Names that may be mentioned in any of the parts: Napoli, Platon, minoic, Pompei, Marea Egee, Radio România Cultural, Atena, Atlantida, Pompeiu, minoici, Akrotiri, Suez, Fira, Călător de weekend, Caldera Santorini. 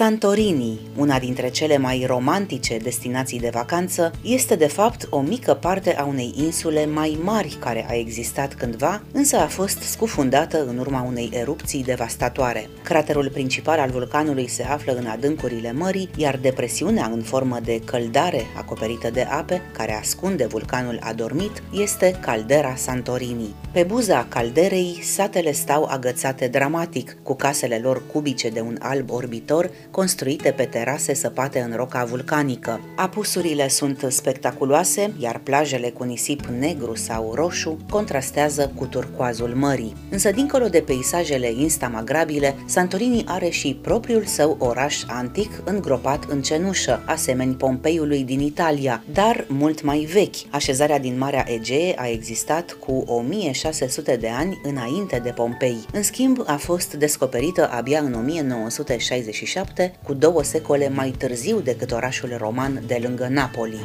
Santorini, una dintre cele mai romantice destinații de vacanță, este de fapt o mică parte a unei insule mai mari care a existat cândva, însă a fost scufundată în urma unei erupții devastatoare. Craterul principal al vulcanului se află în adâncurile mării, iar depresiunea în formă de căldare acoperită de ape, care ascunde vulcanul adormit, este Caldera Santorini. Pe buza calderei, satele stau agățate dramatic, cu casele lor cubice de un alb orbitor, construite pe terase săpate în roca vulcanică. Apusurile sunt spectaculoase, iar plajele cu nisip negru sau roșu contrastează cu turcoazul mării. Însă, dincolo de peisajele instamagrabile, Santorini are și propriul său oraș antic îngropat în cenușă, asemeni Pompeiului din Italia, dar mult mai vechi. Așezarea din Marea Egee a existat cu 1600 de ani înainte de Pompei. În schimb, a fost descoperită abia în 1967, cu 2 secole mai târziu decât orașul roman de lângă Napoli.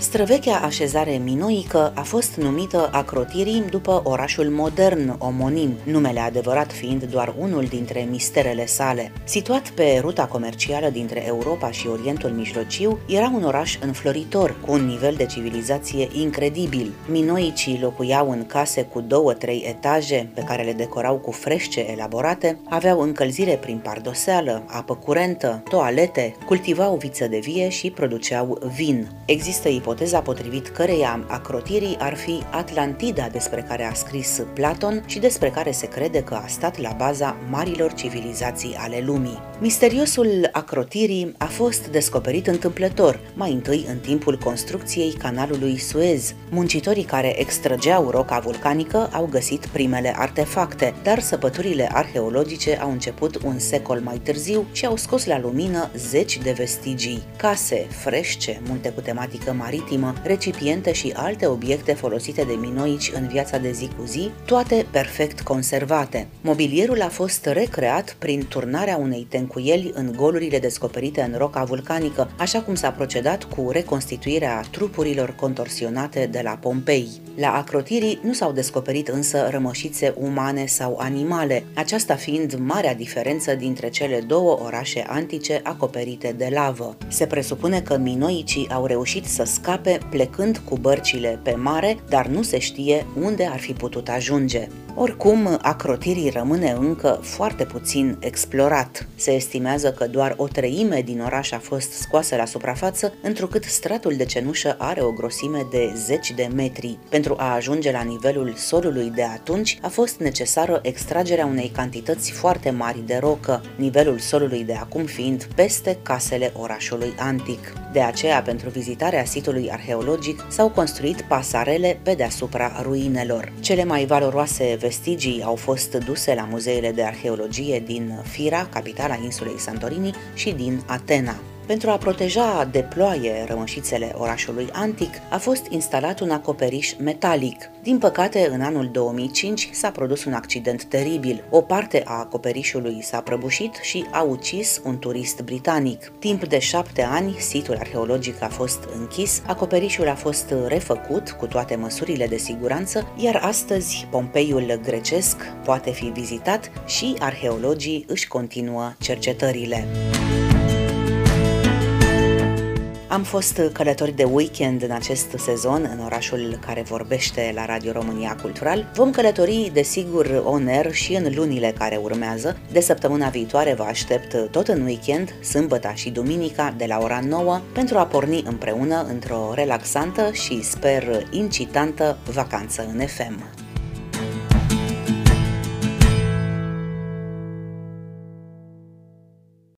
Străvechea așezare minoică a fost numită Akrotiri după orașul modern omonim, numele adevărat fiind doar unul dintre misterele sale. Situat pe ruta comercială dintre Europa și Orientul Mijlociu, era un oraș înfloritor, cu un nivel de civilizație incredibil. Minoicii locuiau în case cu 2-3 etaje, pe care le decorau cu frește elaborate, aveau încălzire prin pardoseală, apă curentă, toalete, cultivau viță de vie și produceau vin. Există ipoteza potrivit căreia Akrotirii ar fi Atlantida, despre care a scris Platon și despre care se crede că a stat la baza marilor civilizații ale lumii. Misteriosul Akrotirii a fost descoperit întâmplător, mai întâi în timpul construcției canalului Suez. Muncitorii care extrăgeau roca vulcanică au găsit primele artefacte, dar săpăturile arheologice au început 1 secol mai târziu și au scos la lumină 10 de vestigii, case, frește, munte cu tematică maritimă, recipiente și alte obiecte folosite de minoici în viața de zi cu zi, toate perfect conservate. Mobilierul a fost recreat prin turnarea unei tencuieli în golurile descoperite în roca vulcanică, așa cum s-a procedat cu reconstituirea trupurilor contorsionate de la Pompei. La Akrotiri nu s-au descoperit însă rămășițe umane sau animale, aceasta fiind marea diferență dintre cele 2 orașe antice acoperite de lavă. Se presupune că minoicii au reușit să scape plecând cu bărcile pe mare, dar nu se știe unde ar fi putut ajunge. Oricum, Akrotirii rămâne încă foarte puțin explorat. Se estimează că doar 1/3 din oraș a fost scoasă la suprafață, întrucât stratul de cenușă are o grosime de 10 de metri. Pentru a ajunge la nivelul solului de atunci, a fost necesară extragerea unei cantități foarte mari de rocă, nivelul solului de acum fiind peste casele orașului antic. De aceea, pentru vizitarea sitului arheologic, s-au construit pasarele pe deasupra ruinelor. Cele mai valoroase vestigii au fost duse la muzeele de arheologie din Fira, capitala insulei Santorini, și din Atena. Pentru a proteja de ploaie rămășițele orașului antic, a fost instalat un acoperiș metalic. Din păcate, în anul 2005 s-a produs un accident teribil. O parte a acoperișului s-a prăbușit și a ucis un turist britanic. Timp de 7 ani, situl arheologic a fost închis, acoperișul a fost refăcut cu toate măsurile de siguranță, iar astăzi Pompeiul grecesc poate fi vizitat și arheologii își continuă cercetările. Am fost călători de weekend în acest sezon în orașul care vorbește la Radio România Cultural. Vom călători, desigur, on air și în lunile care urmează. De săptămâna viitoare vă aștept tot în weekend, sâmbăta și duminica, de la ora 9, pentru a porni împreună într-o relaxantă și, sper, incitantă vacanță în FM.